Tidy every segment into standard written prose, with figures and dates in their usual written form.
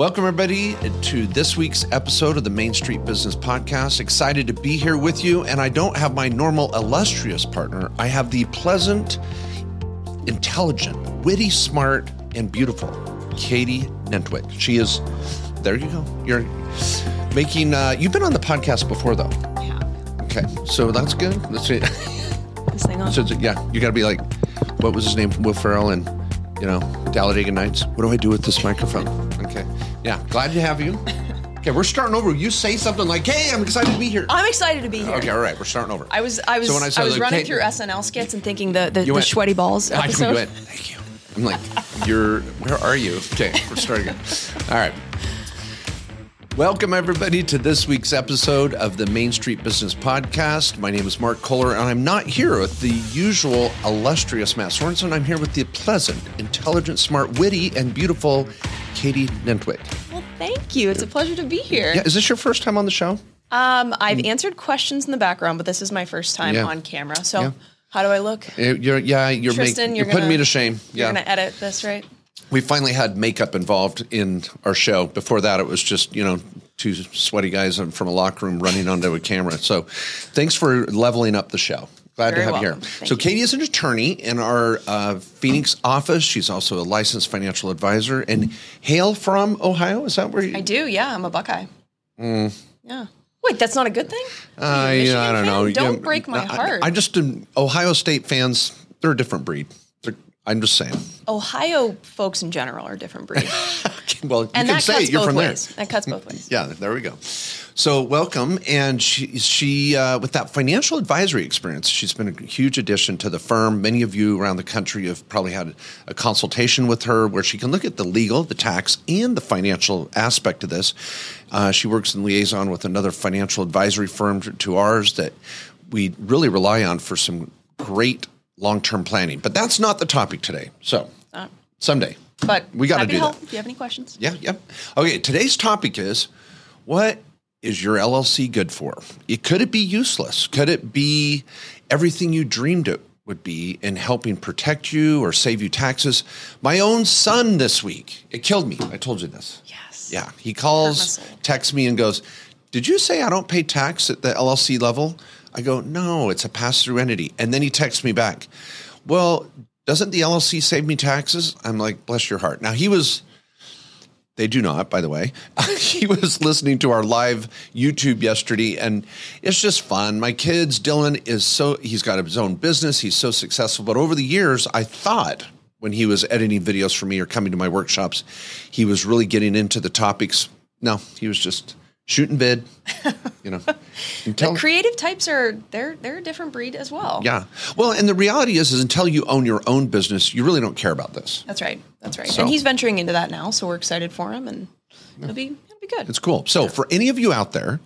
Welcome, everybody, to this week's episode of the Main Street Business Podcast. Excited to be here with you. And I don't have my normal illustrious partner. I have the pleasant, intelligent, witty, smart, and beautiful Katie Nentwich. She is, there you go. You're making, you've been on the podcast before, though. Yeah. Okay. So that's good. Let's see. This thing on. So, yeah. You got to be like, what was his name? Will Ferrell and, you know, Talladega Nights. What do I do with this microphone? Okay. Yeah. Glad to have you. Okay. We're starting over. You say something like, hey, I'm excited to be here. I'm excited to be here. Okay. All right. We're starting over. I was like, running through SNL skits and thinking the sweaty balls episode. I thank you. I'm like, where are you? Okay. We're starting again. All right. Welcome, everybody, to this week's episode of the Main Street Business Podcast. My name is Mark Kohler, and I'm not here with the usual illustrious Matt Sorensen. I'm here with the pleasant, intelligent, smart, witty, and beautiful Katie Nentwich. Well, thank you. It's a pleasure to be here. Yeah, is this your first time on the show? I've answered questions in the background, but this is my first time on camera. So how do I look? You're putting me to shame. You're going to edit this, right? We finally had makeup involved in our show. Before that, it was just, you know, two sweaty guys from a locker room running onto a camera. So thanks for leveling up the show. Glad to have you here. So Katie is an attorney in our Phoenix office. She's also a licensed financial advisor and hail from Ohio. Is that where you... I do, yeah. I'm a Buckeye. Mm. Yeah. Wait, that's not a good thing? I don't know. Don't break my heart. I just... Ohio State fans, they're a different breed. I'm just saying. Ohio folks in general are a different breed. Well, you can say you're from there. That cuts both ways. Yeah, there we go. So welcome. And she with that financial advisory experience, she's been a huge addition to the firm. Many of you around the country have probably had a consultation with her where she can look at the legal, the tax, and the financial aspect of this. She works in liaison with another financial advisory firm to ours that we really rely on for some great long-term planning, but that's not the topic today. So someday, but we got to do help that. If you have any questions? Yeah. Okay. Today's topic is, what is your LLC good for? Could it be useless? Could it be everything you dreamed it would be in helping protect you or save you taxes? My own son this week, it killed me. I told you this. Yes. Yeah. He calls, texts me and goes, did you say I don't pay tax at the LLC level? I go, no, it's a pass-through entity. And then he texts me back, well, doesn't the LLC save me taxes? I'm like, bless your heart. Now, they do not, by the way. He was listening to our live YouTube yesterday, and it's just fun. My kids, Dylan he's got his own business. He's so successful. But over the years, I thought when he was editing videos for me or coming to my workshops, he was really getting into the topics. No, he was just... shooting vid, you know. The creative types they're a different breed as well. Yeah. Well, and the reality is until you own your own business, you really don't care about this. That's right. So, and he's venturing into that now, so we're excited for him, and it'll be good. It's cool. So for any of you out there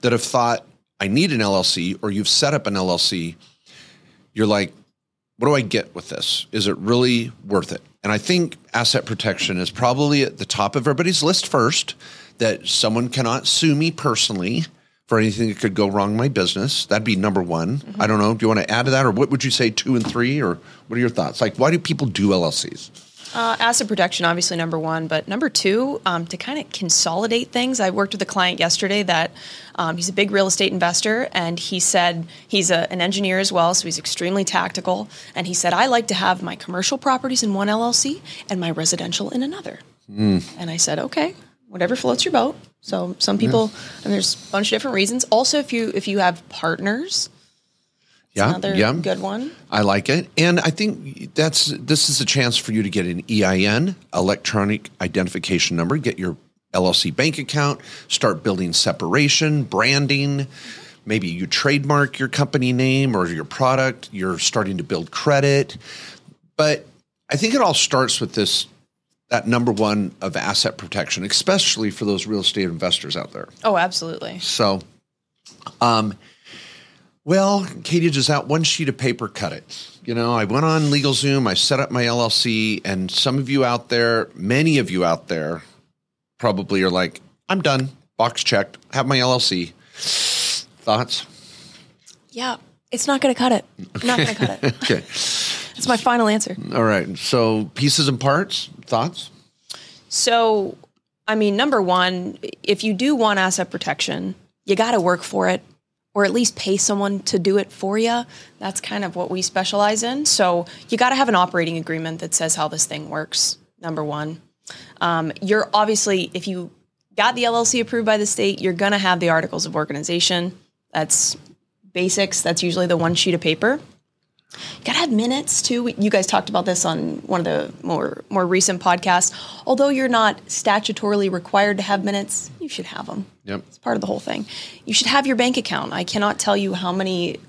that have thought, I need an LLC, or you've set up an LLC, you're like, what do I get with this? Is it really worth it? And I think asset protection is probably at the top of everybody's list first. That someone cannot sue me personally for anything that could go wrong in my business. That'd be number one. Mm-hmm. I don't know. Do you want to add to that? Or what would you say 2 and 3? Or what are your thoughts? Like, why do people do LLCs? Asset protection, obviously, number one. But number two, to kind of consolidate things. I worked with a client yesterday that he's a big real estate investor. And he said he's an engineer as well, so he's extremely tactical. And he said, I like to have my commercial properties in one LLC and my residential in another. Mm. And I said, okay. Whatever floats your boat. So some people, and there's a bunch of different reasons. Also, if you have partners, another good one. I like it, and I think this is a chance for you to get an EIN, electronic identification number, get your LLC bank account, start building separation, branding. Maybe you trademark your company name or your product. You're starting to build credit, but I think it all starts with this. That number one of asset protection, especially for those real estate investors out there. Oh, absolutely. So, Katie just out one sheet of paper, cut it. You know, I went on LegalZoom, I set up my LLC, and many of you out there probably are like, I'm done, box checked, have my LLC. Thoughts? Yeah, it's not going to cut it. Okay. It's my final answer. All right. So pieces and parts, thoughts? So I mean, number one, if you do want asset protection, you got to work for it or at least pay someone to do it for you. That's kind of what we specialize in. So you got to have an operating agreement that says how this thing works, number one. You're obviously, if you got the LLC approved by the state, you're going to have the articles of organization. That's basics. That's usually the one sheet of paper. You got to have minutes, too. You guys talked about this on one of the more recent podcasts. Although you're not statutorily required to have minutes, you should have them. Yep. It's part of the whole thing. You should have your bank account. I cannot tell you how many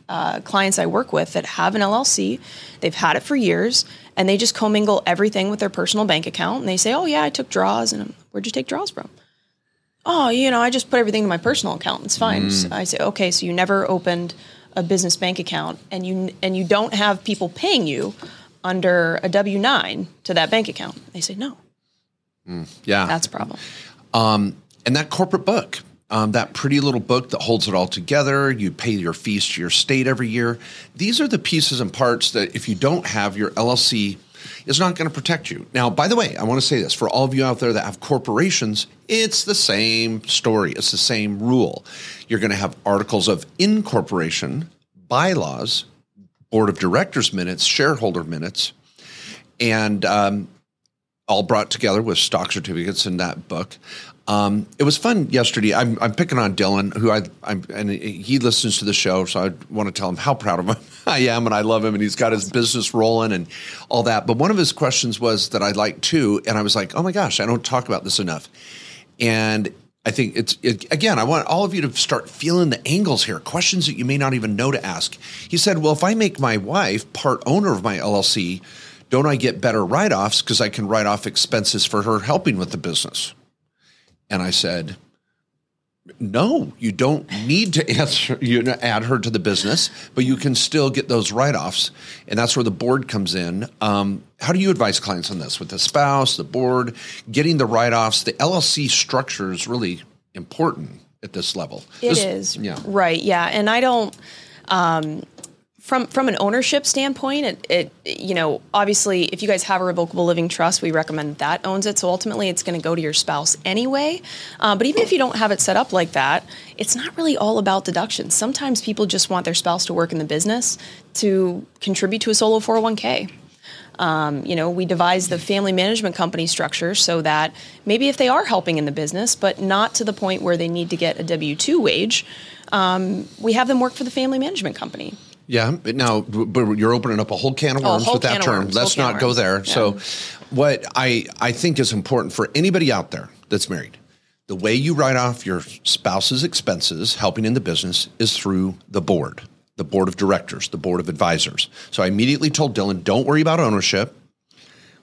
clients I work with that have an LLC. They've had it for years, and they just commingle everything with their personal bank account. And they say, oh, yeah, I took draws. And I'm, where'd you take draws from? Oh, you know, I just put everything to my personal account. It's fine. So I say, okay, so you never opened a business bank account, and you don't have people paying you under a W-9 to that bank account. They say no. Yeah. That's a problem. And that corporate book, that pretty little book that holds it all together, you pay your fees to your state every year. These are the pieces and parts that if you don't have, your LLC is not going to protect you. Now, by the way, I want to say this. For all of you out there that have corporations, it's the same story. It's the same rule. You're going to have articles of incorporation, bylaws, board of directors minutes, shareholder minutes, and all brought together with stock certificates in that book. It was fun yesterday. I'm picking on Dylan, who and he listens to the show, so I want to tell him how proud of him I am, and I love him, and he's got his business rolling and all that. But one of his questions was that I like too, and I was like, oh my gosh, I don't talk about this enough. And I think again, I want all of you to start feeling the angles here, questions that you may not even know to ask. He said, well, if I make my wife part owner of my LLC, don't I get better write-offs because I can write off expenses for her helping with the business? And I said, no, you don't need to add her to the business, but you can still get those write-offs. And that's where the board comes in. How do you advise clients on this with the spouse, the board, getting the write-offs? The LLC structure is really important at this level. It is. Yeah. Right. Yeah. And I don't, from an ownership standpoint, it obviously, if you guys have a revocable living trust, we recommend that owns it. So ultimately, it's going to go to your spouse anyway. But even if you don't have it set up like that, it's not really all about deductions. Sometimes people just want their spouse to work in the business to contribute to a solo 401k. We devise the family management company structure so that maybe if they are helping in the business, but not to the point where they need to get a W-2 wage, we have them work for the family management company. Yeah, but you're opening up a whole can of worms with that term. Let's not go there. Yeah. So what I think is important for anybody out there that's married, the way you write off your spouse's expenses helping in the business is through the board of directors, the board of advisors. So I immediately told Dylan, don't worry about ownership.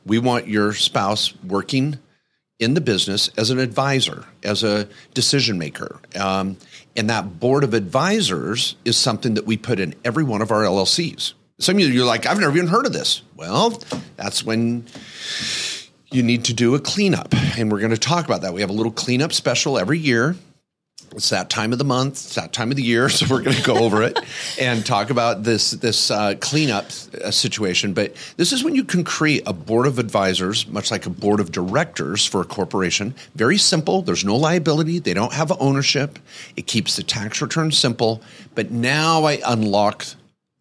We want your spouse working in the business as an advisor, as a decision maker. And that board of advisors is something that we put in every one of our LLCs. Some of you, you're like, I've never even heard of this. Well, that's when you need to do a cleanup. And we're going to talk about that. We have a little cleanup special every year. It's that time of the month, it's that time of the year. So we're going to go over it and talk about this cleanup situation. But this is when you can create a board of advisors, much like a board of directors for a corporation. Very simple. There's no liability. They don't have ownership. It keeps the tax return simple. But now I unlock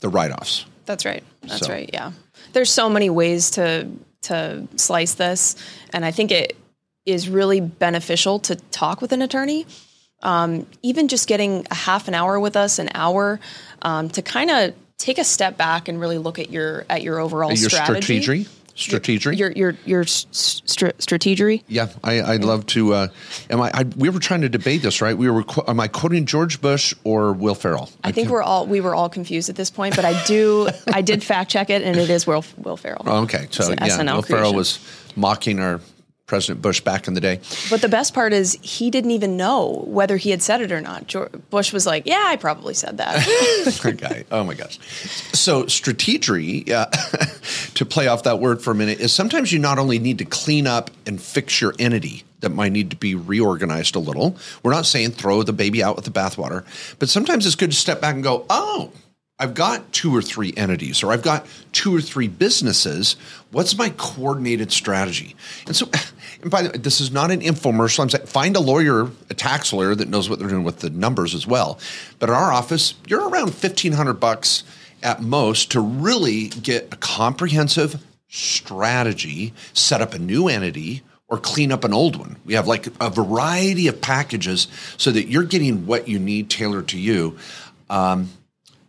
the write-offs. That's right. That's right. Yeah. There's so many ways to slice this. And I think it is really beneficial to talk with an attorney. Even just getting a half an hour with us, an hour, to kind of take a step back and really look at your overall strategy. Your strategy. Yeah, I'd love to. We were trying to debate this, right? Am I quoting George Bush or Will Ferrell? We were all confused at this point, but I did fact check it, and it is Will Ferrell. Oh, okay, so yeah, SNL Will Ferrell was mocking our President Bush back in the day. But the best part is he didn't even know whether he had said it or not. Bush was like, yeah, I probably said that. Okay. Oh my gosh. So strategery, to play off that word for a minute, is sometimes you not only need to clean up and fix your entity that might need to be reorganized a little. We're not saying throw the baby out with the bathwater, but sometimes it's good to step back and go, oh, I've got 2 or 3 entities, or I've got 2 or 3 businesses. What's my coordinated strategy? And so And by the way, this is not an infomercial. I'm saying find a lawyer, a tax lawyer that knows what they're doing with the numbers as well. But in our office, you're around $1,500 at most to really get a comprehensive strategy, set up a new entity, or clean up an old one. We have like a variety of packages so that you're getting what you need tailored to you.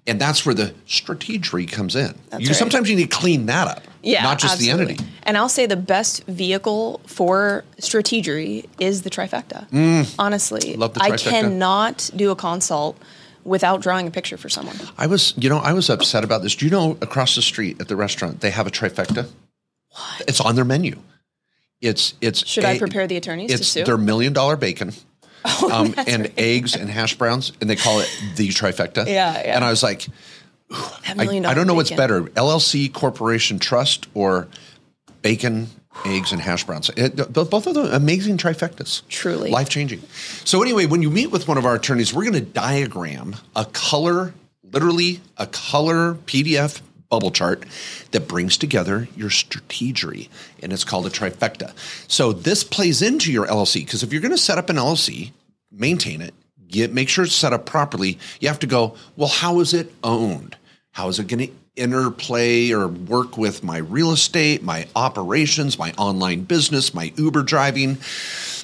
And that's where the strategery comes in. Sometimes you need to clean that up, not just the entity. And I'll say the best vehicle for strategery is the trifecta. Honestly, love the trifecta. I cannot do a consult without drawing a picture for someone. I was upset about this. Do you know across the street at the restaurant, they have a trifecta? What? It's on their menu. Should I prepare the attorneys to sue? It's their $1 million bacon. And eggs and hash browns, and they call it the trifecta. And I was like, I don't know what's better, LLC, corporation, trust, or bacon, eggs, and hash browns. Both of them amazing trifectas. Truly. Life-changing. So anyway, when you meet with one of our attorneys, we're going to diagram a color PDF bubble chart that brings together your strategery, and it's called a trifecta. So this plays into your LLC, because if you're going to set up an LLC, maintain it, make sure it's set up properly, you have to go, well, how is it owned? How is it going to interplay or work with my real estate, my operations, my online business, my Uber driving,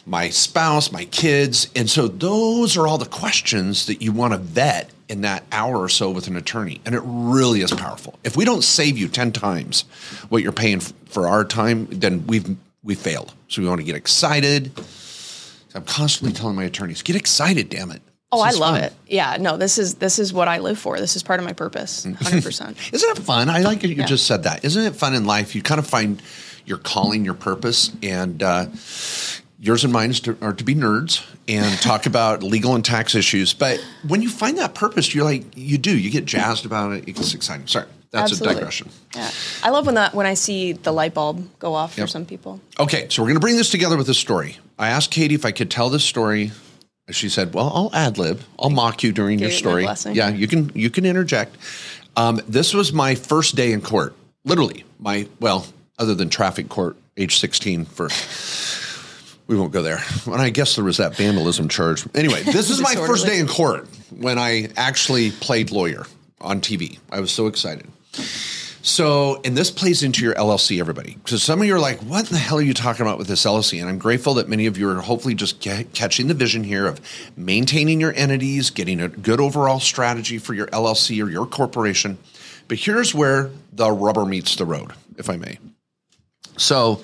my spouse, my kids? And so those are all the questions that you want to vet in that hour or so with an attorney. And it really is powerful. If we don't save you 10 times what you're paying for our time, then we failed. So we want to get excited. I'm constantly telling my attorneys, get excited, damn it. Oh, I love it. Yeah, no, this is what I live for. This is part of my purpose, 100%. Isn't it fun? I like it. You just said that. Isn't it fun in life? You kind of find your calling, your purpose, and yours and mine are to be nerds and talk about legal and tax issues. But when you find that purpose, you get jazzed about it. It gets exciting. Sorry, that's a digression. Yeah. I love when I see the light bulb go off for some people. Okay, so we're going to bring this together with a story. I asked Katie if I could tell this story. She said, well, I'll ad lib. I'll mock you during your story. Yeah, you can interject. This was my first day in court. Literally, other than traffic court, age 16 first. We won't go there. And I guess there was that vandalism charge. Anyway, this is my first day in court when I actually played lawyer on TV. I was so excited. So, and this plays into your LLC, everybody. Because some of you are like, what the hell are you talking about with this LLC? And I'm grateful that many of you are hopefully just catching the vision here of maintaining your entities, getting a good overall strategy for your LLC or your corporation. But here's where the rubber meets the road, if I may. So,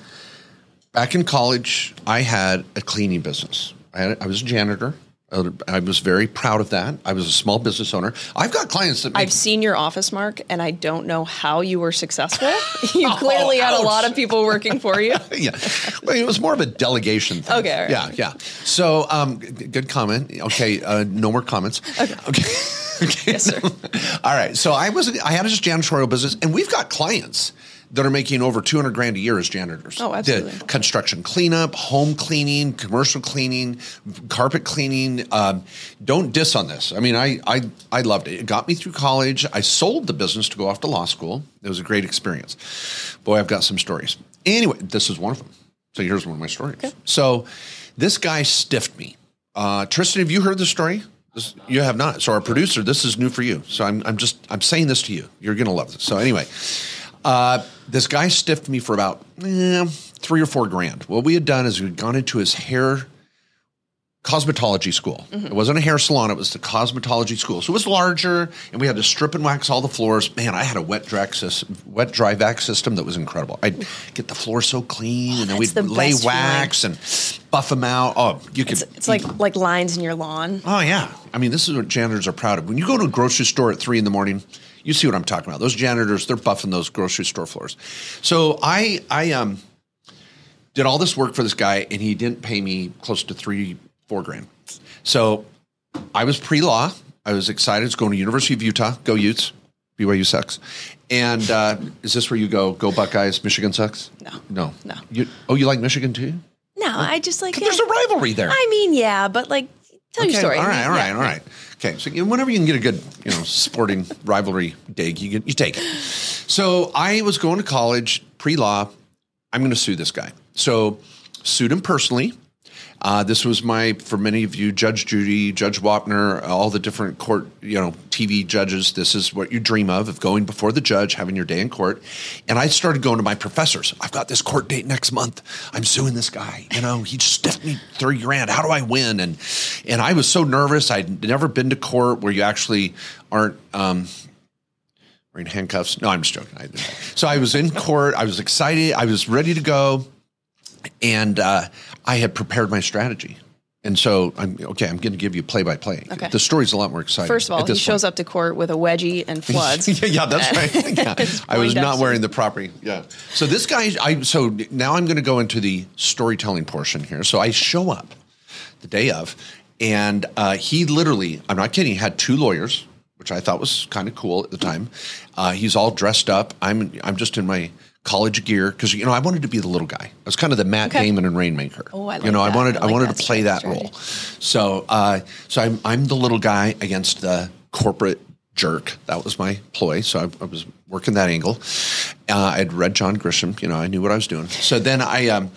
back in college, I had a cleaning business. I was a janitor. I was very proud of that. I was a small business owner. I've got clients that I've seen your office, Mark, and I don't know how you were successful. You clearly had a lot of people working for you. Yeah. Well, it was more of a delegation thing. Okay. Right. Yeah. So good comment. Okay. No more comments. Okay. Yes, sir. All right. So I had a janitorial business, and we've got clients that are making over $200,000 a year as janitors. Oh, absolutely. The construction cleanup, home cleaning, commercial cleaning, carpet cleaning. Don't diss on this. I mean, I loved it. It got me through college. I sold the business to go off to law school. It was a great experience. Boy, I've got some stories. Anyway, this is one of them. So here's one of my stories. Okay. So this guy stiffed me. Tristan, have you heard the story? You have not. So our producer, this is new for you. So I'm saying this to you. You're going to love this. So anyway, this guy stiffed me for about $3,000 or $4,000. What we had done is we'd gone into his hair cosmetology school. Mm-hmm. It wasn't a hair salon. It was the cosmetology school. So it was larger, and we had to strip and wax all the floors. Man, I had a wet dry vac system that was incredible. I'd get the floor so clean, and then we'd lay wax and buff them out. Oh, you could. It's like lines in your lawn. Oh, yeah. I mean, this is what janitors are proud of. When you go to a grocery store at 3 a.m, you see what I'm talking about. Those janitors, they're buffing those grocery store floors. So I did all this work for this guy, and he didn't pay me close to $3,000-$4,000. So I was pre-law. I was excited. It's going to University of Utah. Go Utes. BYU sucks. And is this where you go? Go Buckeyes. Michigan sucks? No. You like Michigan too? No, what? I just like it. There's a rivalry there. I mean, yeah, but like, tell your story. All right. Okay, so whenever you can get a good, sporting rivalry dig, you take it. So I was going to college, pre-law. I'm going to sue this guy. So sued him personally. This was my, for many of you, Judge Judy, Judge Wapner, all the different court, TV judges. This is what you dream of going before the judge, having your day in court. And I started going to my professors. I've got this court date next month. I'm suing this guy. He just stiffed me $30,000. How do I win? And I was so nervous. I'd never been to court where you actually aren't, wearing handcuffs. No, I'm just joking. So I was in court. I was excited. I was ready to go. And I had prepared my strategy. And so, I'm going to give you play-by-play. Okay. The story's a lot more exciting. First of all, he shows up to court with a wedgie and floods. yeah, that's right. Yeah. I was not wearing the proper. Yeah. So this guy, so now I'm going to go into the storytelling portion here. So I show up the day of, and he literally, I'm not kidding, had two lawyers, which I thought was kind of cool at the time. He's all dressed up. I'm just in my college gear because I wanted to be the little guy. I was kind of the Matt Damon in Rainmaker. Oh, I like that. I wanted to play that role. So I'm the little guy against the corporate jerk. That was my ploy. So I was working that angle. I'd read John Grisham. I knew what I was doing. So then I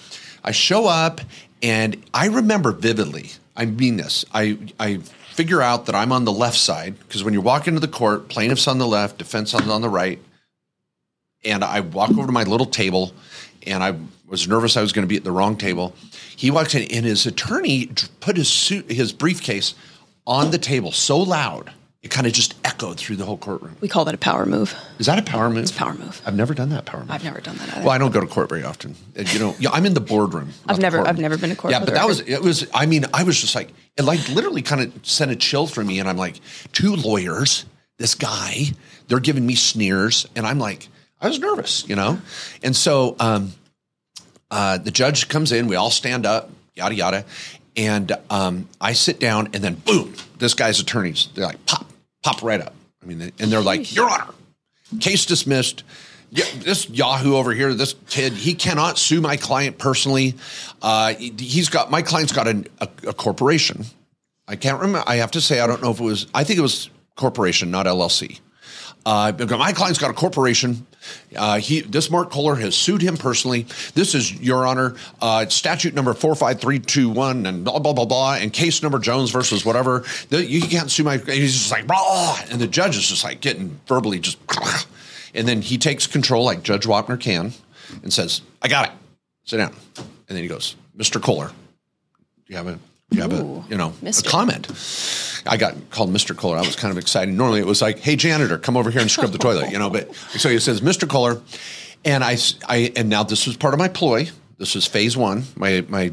show up, and I remember vividly. I mean this. I figure out that I'm on the left side because when you walk into the court, plaintiff's on the left, defense on the right. And I walk over to my little table, and I was nervous I was going to be at the wrong table. He walks in, and his attorney put his briefcase on the table so loud it kind of just echoed through the whole courtroom. We call that a power move. Is that a power move? It's a power move. I've never done that power move. I've never done that either. Well, I don't go to court very often. I'm in the boardroom. I've never been to court. Yeah, but I was just like, it like literally kind of sent a chill through me, and I'm like, two lawyers, this guy, they're giving me sneers, and I'm like, I was nervous, And so the judge comes in, we all stand up, yada, yada. And I sit down and then boom, this guy's attorneys, they're like, pop right up. And they're like, Your Honor, case dismissed. Yeah, this Yahoo over here, this kid, he cannot sue my client personally. My client's got a corporation. I can't remember. I have to say, I don't know if it was, I think it was corporation, not LLC. My client's got a corporation. This Mark Kohler has sued him personally. This is, Your Honor, statute number 45321 and blah, blah, blah, blah, and case number Jones versus whatever. You can't sue my – he's just like, blah, and the judge is just like getting verbally just – and then he takes control like Judge Wapner can and says, I got it. Sit down. And then he goes, Mr. Kohler, do you have a – a comment. I got called Mr. Kohler. I was kind of excited. Normally it was like, hey, janitor, come over here and scrub the toilet, But so he says, Mr. Kohler. And and now this was part of my ploy. This was phase one. My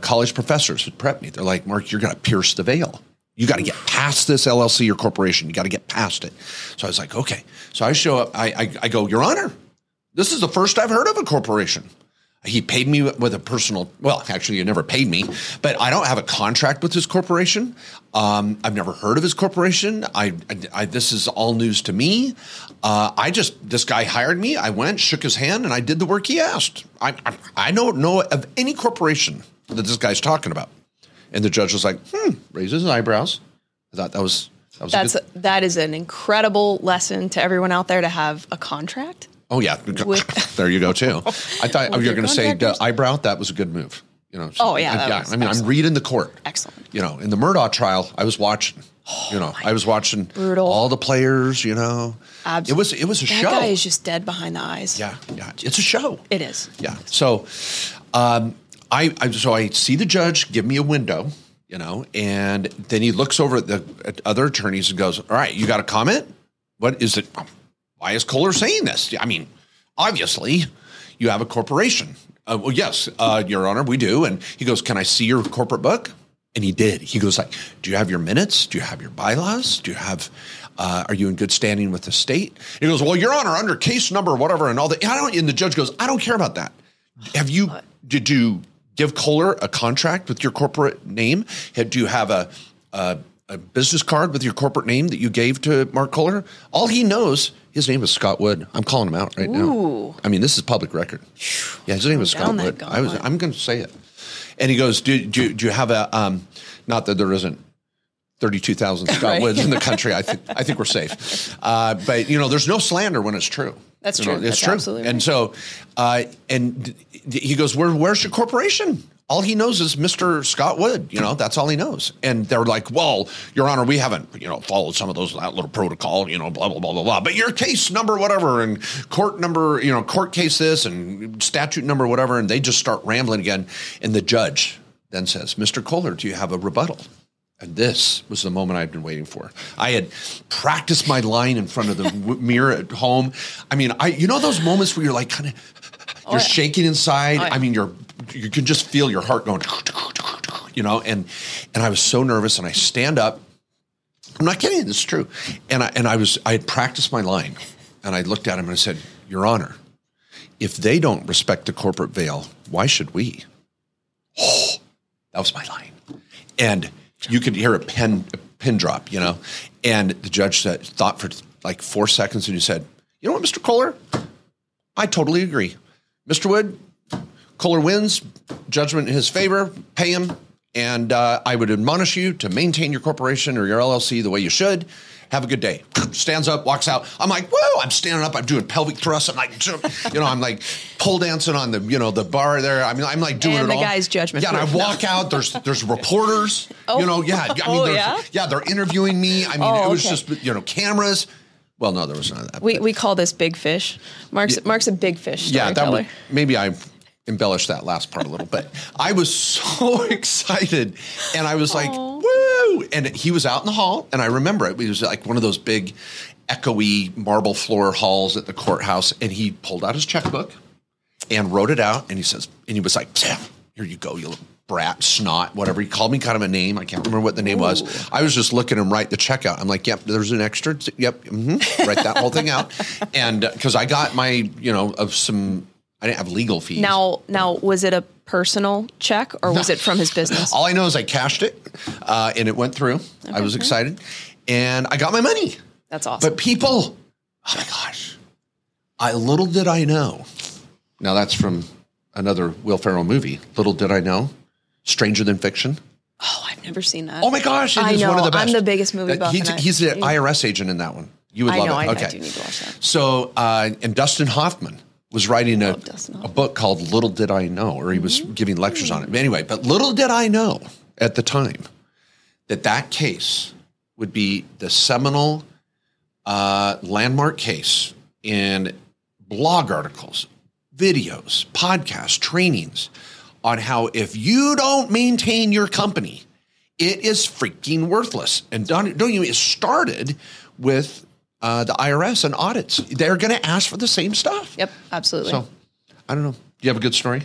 college professors had prepped me. They're like, Mark, you're going to pierce the veil. You got to get past this LLC or corporation. You got to get past it. So I was like, okay. So I show up. I go, Your Honor, this is the first I've heard of a corporation. He paid me with a personal – well, actually, he never paid me, but I don't have a contract with his corporation. I've never heard of his corporation. This is all news to me. This guy hired me. I went, shook his hand, and I did the work he asked. I don't know of any corporation that this guy's talking about. And the judge was like, raises his eyebrows. I thought that was – that is an incredible lesson to everyone out there to have a contract. Oh, yeah. There you go, too. I thought you were going to say eyebrow. That was a good move. So, oh, yeah. I'm reading the court. Excellent. In the Murdoch trial, I was watching. Brutal. All the players, Absolutely. It was a show. That guy is just dead behind the eyes. Yeah. It's a show. It is. Yeah. So I see the judge give me a window, and then he looks over at the other attorneys and goes, all right, you got a comment? What is it? Why is Kohler saying this? Obviously, you have a corporation. Well, yes, Your Honor, we do. And he goes, can I see your corporate book? And he did. He goes like, do you have your minutes? Do you have your bylaws? Do you have, are you in good standing with the state? And he goes, well, Your Honor, under case number, whatever, and all that. And the judge goes, I don't care about that. Did you give Kohler a contract with your corporate name? Do you have a business card with your corporate name that you gave to Mark Kohler? All he knows, his name is Scott Wood. I'm calling him out right now. This is public record. Yeah, his name is Scott Wood. I'm going to say it. And he goes, do you have a, not that there isn't 32,000 Scott Woods in the country. I think we're safe. But there's no slander when it's true. That's true. That's true. Absolutely. And so, and he goes, where's your corporation? All he knows is Mr. Scott Wood. You know, that's all he knows. And they're like, well, Your Honor, we haven't, followed some of that little protocol, blah, blah, blah, blah, blah. But your case number, whatever, and court number, court case this and statute number, whatever. And they just start rambling again. And the judge then says, Mr. Kohler, do you have a rebuttal? And this was the moment I'd been waiting for. I had practiced my line in front of the mirror at home. I mean, those moments where you're like kind of, you're shaking inside. I mean, you can just feel your heart going, and I was so nervous, and I stand up. I'm not kidding. This is true. And I had practiced my line, and I looked at him and I said, Your Honor, if they don't respect the corporate veil, why should we? Oh, that was my line. And you could hear a pin drop, And the judge thought for like 4 seconds, and he said, You know what, Mr. Kohler? I totally agree. Mr. Wood, Kohler wins, judgment in his favor, pay him, and I would admonish you to maintain your corporation or your LLC the way you should. Have a good day. Stands up, walks out. I'm like, whoa, I'm standing up. I'm doing pelvic thrusts. I'm like, I'm like pole dancing on the, the bar there. I mean, I'm like doing and it all. And the guy's judgment. Yeah, and I walk out. There's reporters, they're interviewing me. I mean, it was just, cameras. Well, no, there was none of that. We call this big fish. Mark's a big fish storyteller. Yeah, maybe I embellish that last part a little bit. I was so excited, and I was like, woo! And he was out in the hall, and I remember it. It was like one of those big, echoey marble floor halls at the courthouse, and he pulled out his checkbook and wrote it out, and he was like, here you go, you little brat, snot, whatever. He called me kind of a name. I can't remember what the name was. I was just looking him write the check out. I'm like, yep, there's an extra. Yep, write that whole thing out. And because I got my, I didn't have legal fees. Now, was it a personal check or was it from his business? All I know is I cashed it and it went through. Okay. I was excited and I got my money. That's awesome. But people, oh my gosh, little did I know. Now that's from another Will Ferrell movie. Little did I know, Stranger Than Fiction. Oh, I've never seen that. Oh my gosh, it is one of the best. I'm the biggest movie buff. He's the IRS agent in that one. You would love it. I do need to watch that. So, and Dustin Hoffman was writing a book called Little Did I Know, or he was giving lectures on it. Anyway, but little did I know at the time that case would be the seminal landmark case in blog articles, videos, podcasts, trainings on how if you don't maintain your company, it is freaking worthless. And it started with the IRS and audits. They're going to ask for the same stuff. Yep, absolutely. So, I don't know. Do you have a good story?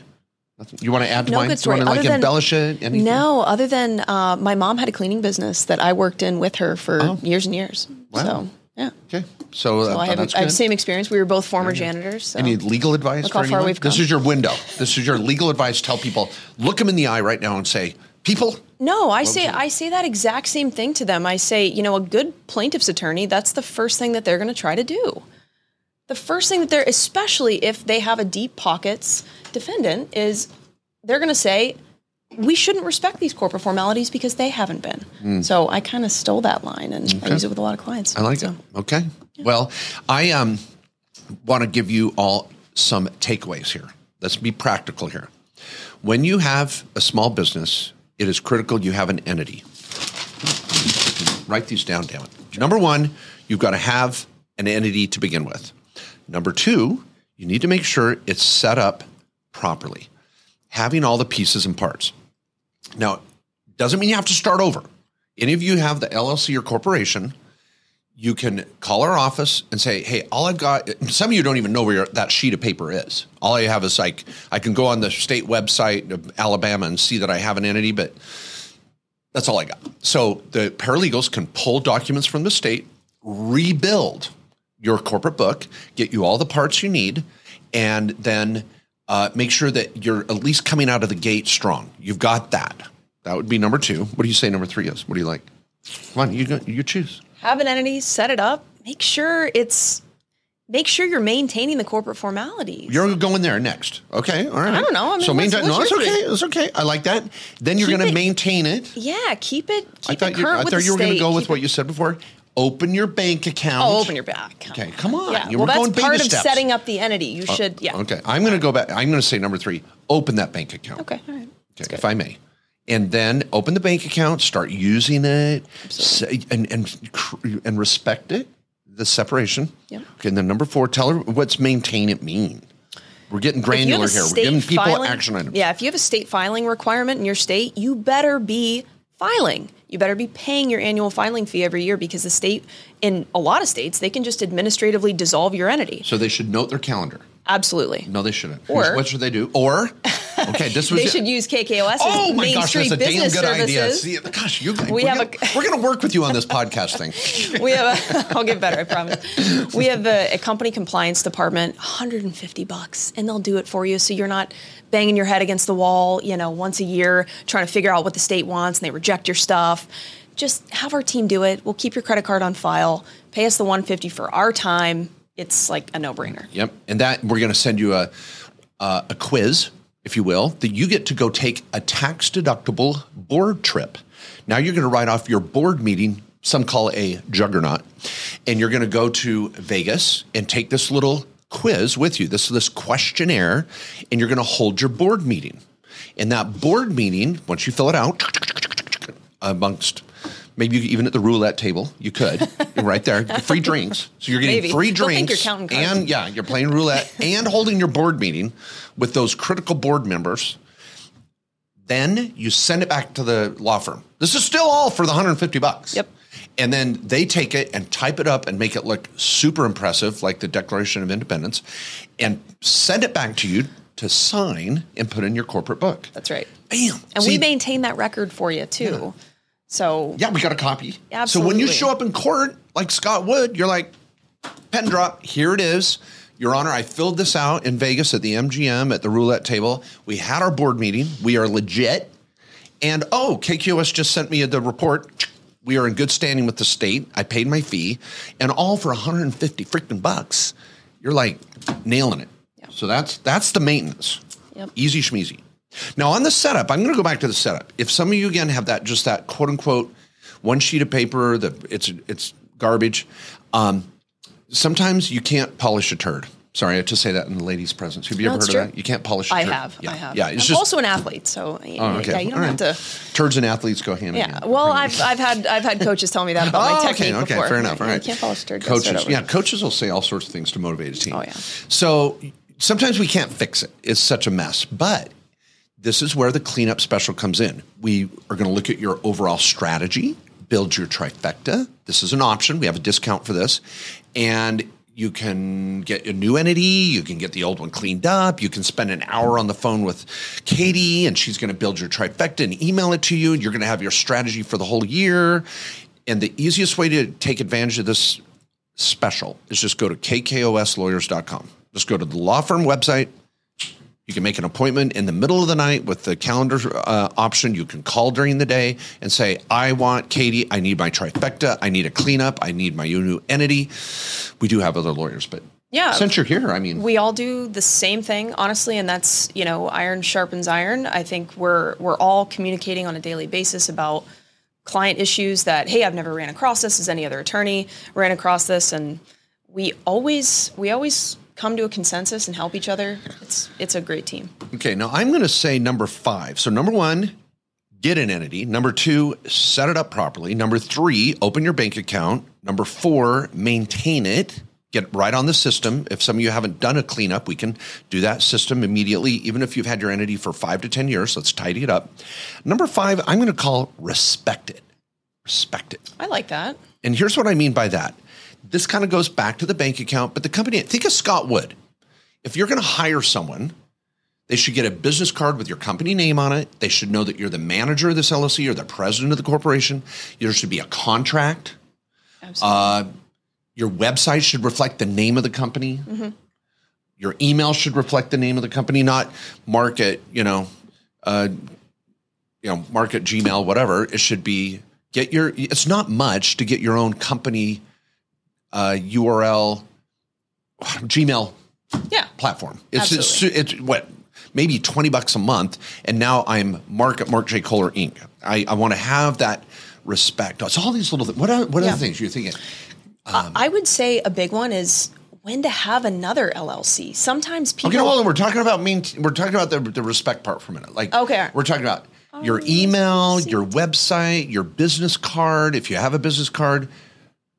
Nothing. You want to add to mine? Good story. Do you want to embellish it? Anything? No, other than my mom had a cleaning business that I worked in with her for years and years. Wow. So, yeah. Okay. So I have the same experience. We were both former janitors. So. Any legal advice for anyone? This is your window. This is your legal advice. Tell people, look them in the eye right now and say, people. No, I say that exact same thing to them. I say, a good plaintiff's attorney, that's the first thing that they're going to try to do. The first thing that especially if they have a deep pockets defendant, is they're going to say, we shouldn't respect these corporate formalities because they haven't been. Mm. So I kind of stole that line and I use it with a lot of clients. I like it. Okay. Yeah. Well, I want to give you all some takeaways here. Let's be practical here. When you have a small business, it is critical you have an entity. Write these down, damn it. Sure. Number one, you've got to have an entity to begin with. Number two, you need to make sure it's set up properly, having all the pieces and parts. Now, doesn't mean you have to start over. Any of you have the LLC or corporation, you can call our office and say, hey, all I've got, some of you don't even know where that sheet of paper is. All I have is like, I can go on the state website of Alabama and see that I have an entity, but that's all I got. So the paralegals can pull documents from the state, rebuild your corporate book, get you all the parts you need, and then make sure that you're at least coming out of the gate strong. You've got that. That would be number two. What do you say number three is? What do you like? Come on, you choose. Have an entity, set it up, make sure you're maintaining the corporate formalities. You're going there next. Okay. All right. I don't know. I mean, so maintain. No, it's okay. It's okay. I like that. Then you're going to maintain it. Yeah. Keep it current with the state. I thought you were going to go with what you said before. Open your bank account. Oh, open your bank account. Okay, come on. Yeah. Well, that's part of setting up the entity. You should, yeah. Okay, I'm going to go back. I'm going to say number three, open that bank account. Okay, all right. Okay, if I may. And then open the bank account, start using it, say, and respect it, the separation. Yeah. Okay, and then number four, tell her what's maintain it mean. We're getting granular here. We're giving people action items. Yeah, if you have a state filing requirement in your state, you better be filing. You better be paying your annual filing fee every year because the state, in a lot of states, they can just administratively dissolve your entity. So they should note their calendar. Absolutely. No, they shouldn't. Or what should they do? Or okay, this was they should use KKOS. Oh my gosh, that's a damn good idea. See, gosh, you guys, we're going to work with you on this podcast thing. We have I'll get better, I promise. We have a company compliance department, $150, and they'll do it for you, so you're not banging your head against the wall, once a year trying to figure out what the state wants and they reject your stuff. Just have our team do it. We'll keep your credit card on file. Pay us the $150 for our time. It's like a no-brainer. Yep. And that we're going to send you a quiz, if you will, that you get to go take a tax-deductible board trip. Now you're going to write off your board meeting, some call a juggernaut, and you're going to go to Vegas and take this little quiz with you, this questionnaire, and you're going to hold your board meeting. And that board meeting, once you fill it out, amongst maybe even at the roulette table, you could. You're right there. Free drinks. So you're getting free drinks. And yeah, you're playing roulette and holding your board meeting with those critical board members. Then you send it back to the law firm. This is still all for the $150. Yep. And then they take it and type it up and make it look super impressive, like the Declaration of Independence, and send it back to you to sign and put in your corporate book. That's right. Bam. And we maintain that record for you, too. Yeah. So yeah, we got a copy. Absolutely. So when you show up in court, like Scott Wood, you're like, pen drop, here it is. Your Honor, I filled this out in Vegas at the MGM at the roulette table. We had our board meeting. We are legit. And KQS just sent me the report. We are in good standing with the state. I paid my fee. And all for $150. You're like nailing it. Yeah. So that's the maintenance. Yep. Easy schmeezy. Now, on the setup, I'm going to go back to the setup. If some of you, again, have that quote-unquote one sheet of paper, it's garbage, sometimes you can't polish a turd. Sorry, I have to say that in the ladies' presence. Have you ever heard of that? You can't polish a turd. I have. Yeah, I'm also an athlete, so you don't have to. Turds and athletes go hand in hand. Yeah, well, I've had coaches tell me that about my technique before. Okay, fair enough. All right. You can't polish a turd. Coaches, coaches will say all sorts of things to motivate a team. Oh, yeah. So sometimes we can't fix it. It's such a mess, but this is where the cleanup special comes in. We are going to look at your overall strategy, build your trifecta. This is an option. We have a discount for this. And you can get a new entity. You can get the old one cleaned up. You can spend an hour on the phone with Katie, and she's going to build your trifecta and email it to you. And you're going to have your strategy for the whole year. And the easiest way to take advantage of this special is just go to kkoslawyers.com. Just go to the law firm website. You can make an appointment in the middle of the night with the calendar option. You can call during the day and say, I want Katie. I need my trifecta. I need a cleanup. I need my new entity. We do have other lawyers, but since you're here, I mean. We all do the same thing, honestly, and that's, iron sharpens iron. I think we're all communicating on a daily basis about client issues that, hey, I've never ran across this as any other attorney ran across this. And we always come to a consensus and help each other. It's a great team. Okay, now I'm going to say number five. So number one, get an entity. Number two, set it up properly. Number three, open your bank account. Number four, maintain it. Get right on the system. If some of you haven't done a cleanup, we can do that system immediately, even if you've had your entity for 5 to 10 years. Let's tidy it up. Number five, I'm going to call respect it. Respect it. I like that. And here's what I mean by that. This kind of goes back to the bank account, but the company, think of Scott Wood. If you're going to hire someone, they should get a business card with your company name on it. They should know that you're the manager of this LLC or the president of the corporation. There should be a contract. Absolutely. Your website should reflect the name of the company. Mm-hmm. Your email should reflect the name of the company, not market, market Gmail, whatever. It should be it's not much to get your own company URL, Gmail platform. It's what, maybe $20 a month. And now I'm Mark at Mark J. Kohler, Inc. I want to have that respect. It's all these little things. What other things you're thinking? I would say a big one is when to have another LLC. Sometimes people. Okay, well, we're talking about we're talking about the respect part for a minute. Like, okay, we're talking about your email, your website, your business card. If you have a business card,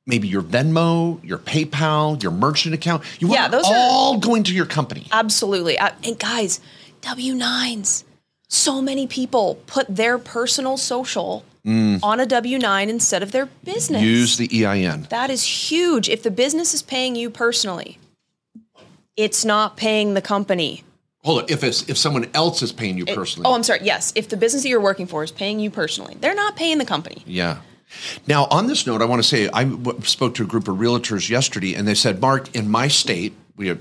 maybe your Venmo, your PayPal, your merchant account. You want those all going to your company. Absolutely. And guys, W-9s. So many people put their personal social on a W-9 instead of their business. Use the EIN. That is huge. If the business is paying you personally, it's not paying the company. Hold on. If someone else is paying you personally. Oh, I'm sorry. Yes. If the business that you're working for is paying you personally, they're not paying the company. Yeah. Now, on this note, I want to say I spoke to a group of realtors yesterday, and they said, Mark, in my state, in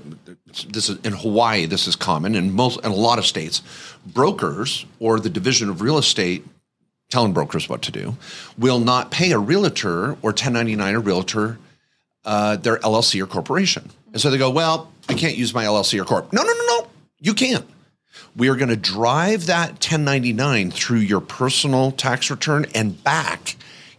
Hawaii, this is common in a lot of states, brokers or the division of real estate telling brokers what to do will not pay a realtor or 1099 a realtor their LLC or corporation. And so they go, well, I can't use my LLC or corp. No, you can't. We are going to drive that 1099 through your personal tax return and back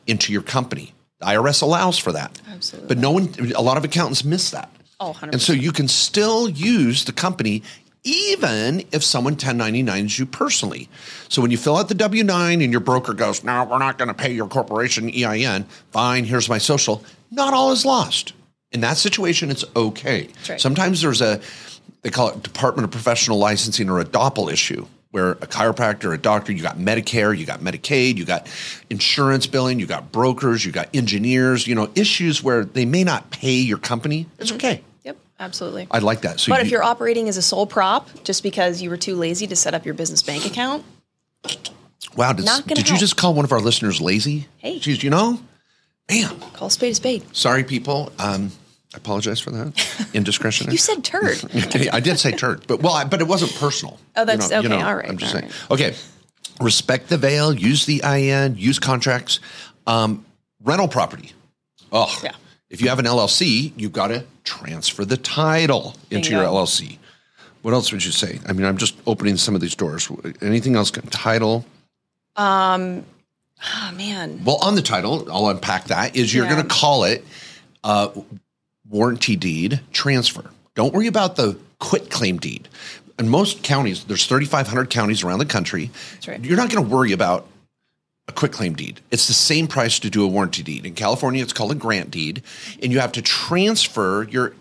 into your company. The IRS allows for that. Absolutely. But a lot of accountants miss that. Oh, 100%. And so you can still use the company even if someone 1099s you personally. So when you fill out the W-9 and your broker goes, no, we're not going to pay your corporation EIN, fine, here's my social, not all is lost. In that situation, it's okay. Right. Sometimes there's they call it Department of Professional Licensing or a DOPL issue, where a chiropractor, a doctor, you got Medicare, you got Medicaid, you got insurance billing, you got brokers, you got engineers, issues where they may not pay your company. It's okay. Absolutely. I like that. So but if you're operating as a sole prop just because you were too lazy to set up your business bank account. Wow. Did you just call one of our listeners lazy? Hey. Geez, man. Call spade a spade. Sorry, people. I apologize for that. Indiscretion. You said turd. I did say turd, but it wasn't personal. Oh, that's okay. All right. I'm just saying. Right. Okay. Respect the veil. Use the IN. Use contracts. Rental property. Oh, yeah. If you have an LLC, you've got to transfer the title into your LLC. What else would you say? I mean, I'm just opening some of these doors. Anything else? Title? Oh, man. Well, on the title, I'll unpack that, is you're going to call it warranty deed transfer. Don't worry about the quit claim deed. In most counties, there's 3,500 counties around the country. That's right. You're not going to worry about a quitclaim deed. It's the same price to do a warranty deed. In California, it's called a grant deed, and you have to transfer your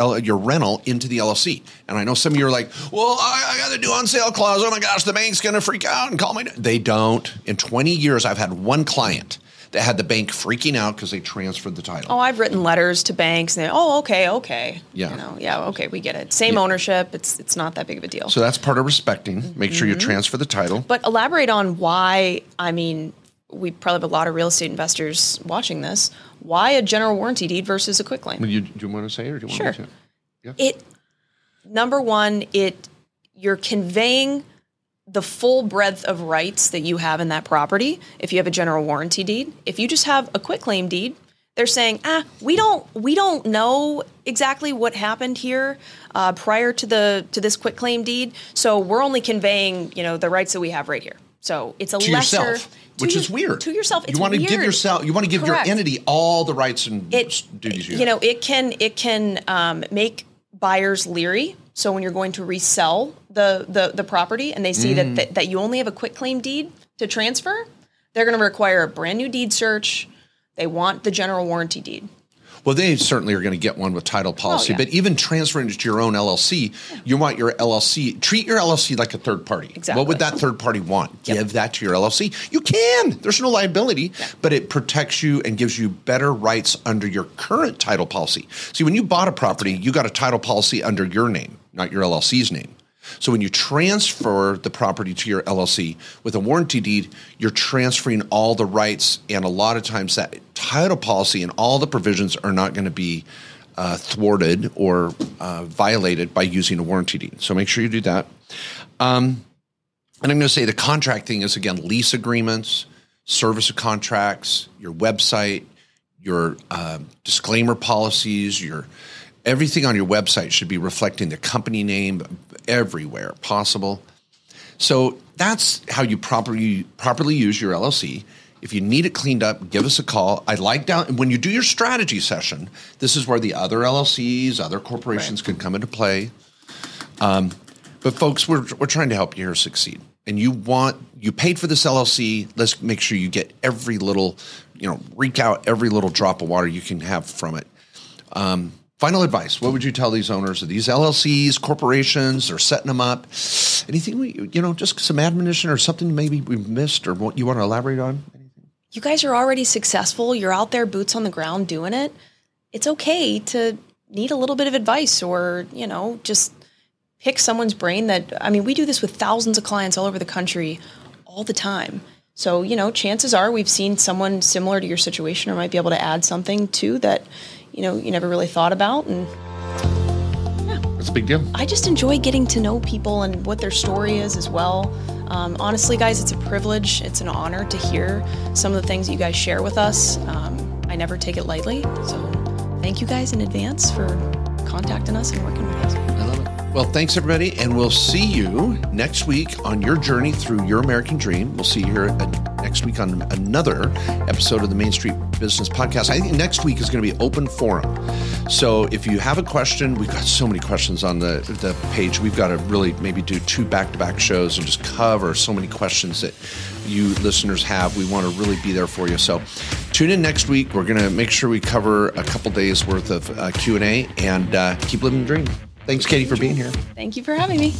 rental into the LLC. And I know some of you are like, well, I got the due on sale clause. Oh my gosh, the bank's going to freak out and call me. They don't. In 20 years, I've had one client that had the bank freaking out because they transferred the title. Oh, I've written letters to banks and okay. Yeah. We get it. Same ownership. It's not that big of a deal. So that's part of respecting. Make sure you transfer the title. But elaborate on why, we probably have a lot of real estate investors watching this. Why a general warranty deed versus a quitclaim? Do you want to say it or do you want me to? Yeah. Number one, you're conveying the full breadth of rights that you have in that property. If you have a general warranty deed, if you just have a quitclaim deed, they're saying, we don't know exactly what happened here prior to this quitclaim deed. So we're only conveying, the rights that we have right here. So it's is weird. To yourself, it's weird. You want to give your entity all the rights and duties you have. It can make buyers leery. So when you're going to resell the property and they see that you only have a quitclaim deed to transfer, they're going to require a brand new deed search. They want the general warranty deed. Well, they certainly are going to get one with title policy, but even transferring it to your own LLC, you want your LLC, treat your LLC like a third party. Exactly. What would that third party want? Yep. Give that to your LLC. You can. There's no liability, but it protects you and gives you better rights under your current title policy. See, when you bought a property, you got a title policy under your name, not your LLC's name. So when you transfer the property to your LLC with a warranty deed, you're transferring all the rights, and a lot of times that title policy and all the provisions are not going to be thwarted or violated by using a warranty deed. So make sure you do that. And I'm going to say the contract thing is, again, lease agreements, service contracts, your website, your disclaimer policies, everything on your website should be reflecting the company name everywhere possible. So that's how you properly use your LLC. If you need it cleaned up, give us a call. When you do your strategy session, this is where the other LLCs, other corporations right. can come into play. But folks, we're trying to help you here succeed. And you paid for this LLC. Let's make sure you get every little, wreak out every little drop of water you can have from it. Final advice. What would you tell these owners of these LLCs, corporations, or setting them up? Anything, just some admonition or something maybe we've missed or what you want to elaborate on? You guys are already successful. You're out there, boots on the ground, doing it. It's okay to need a little bit of advice or, just pick someone's brain we do this with thousands of clients all over the country all the time. So, chances are we've seen someone similar to your situation or might be able to add something to that, you never really thought about. And yeah. That's a big deal. I just enjoy getting to know people and what their story is as well. Honestly, guys, it's a privilege. It's an honor to hear some of the things that you guys share with us. I never take it lightly. So thank you guys in advance for contacting us and working with us. I love it. Well, thanks, everybody. And we'll see you next week on your journey through your American dream. We'll see you here next week on another episode of the Main Street Business Podcast. I think next week is going to be open forum. So if you have a question, we've got so many questions on the page. We've got to really maybe do 2 back-to-back shows and just cover so many questions that you listeners have. We want to really be there for you. So tune in next week. We're going to make sure we cover a couple days worth of Q&A and keep living the dream. Thanks, Katie, for being here. Thank you for having me.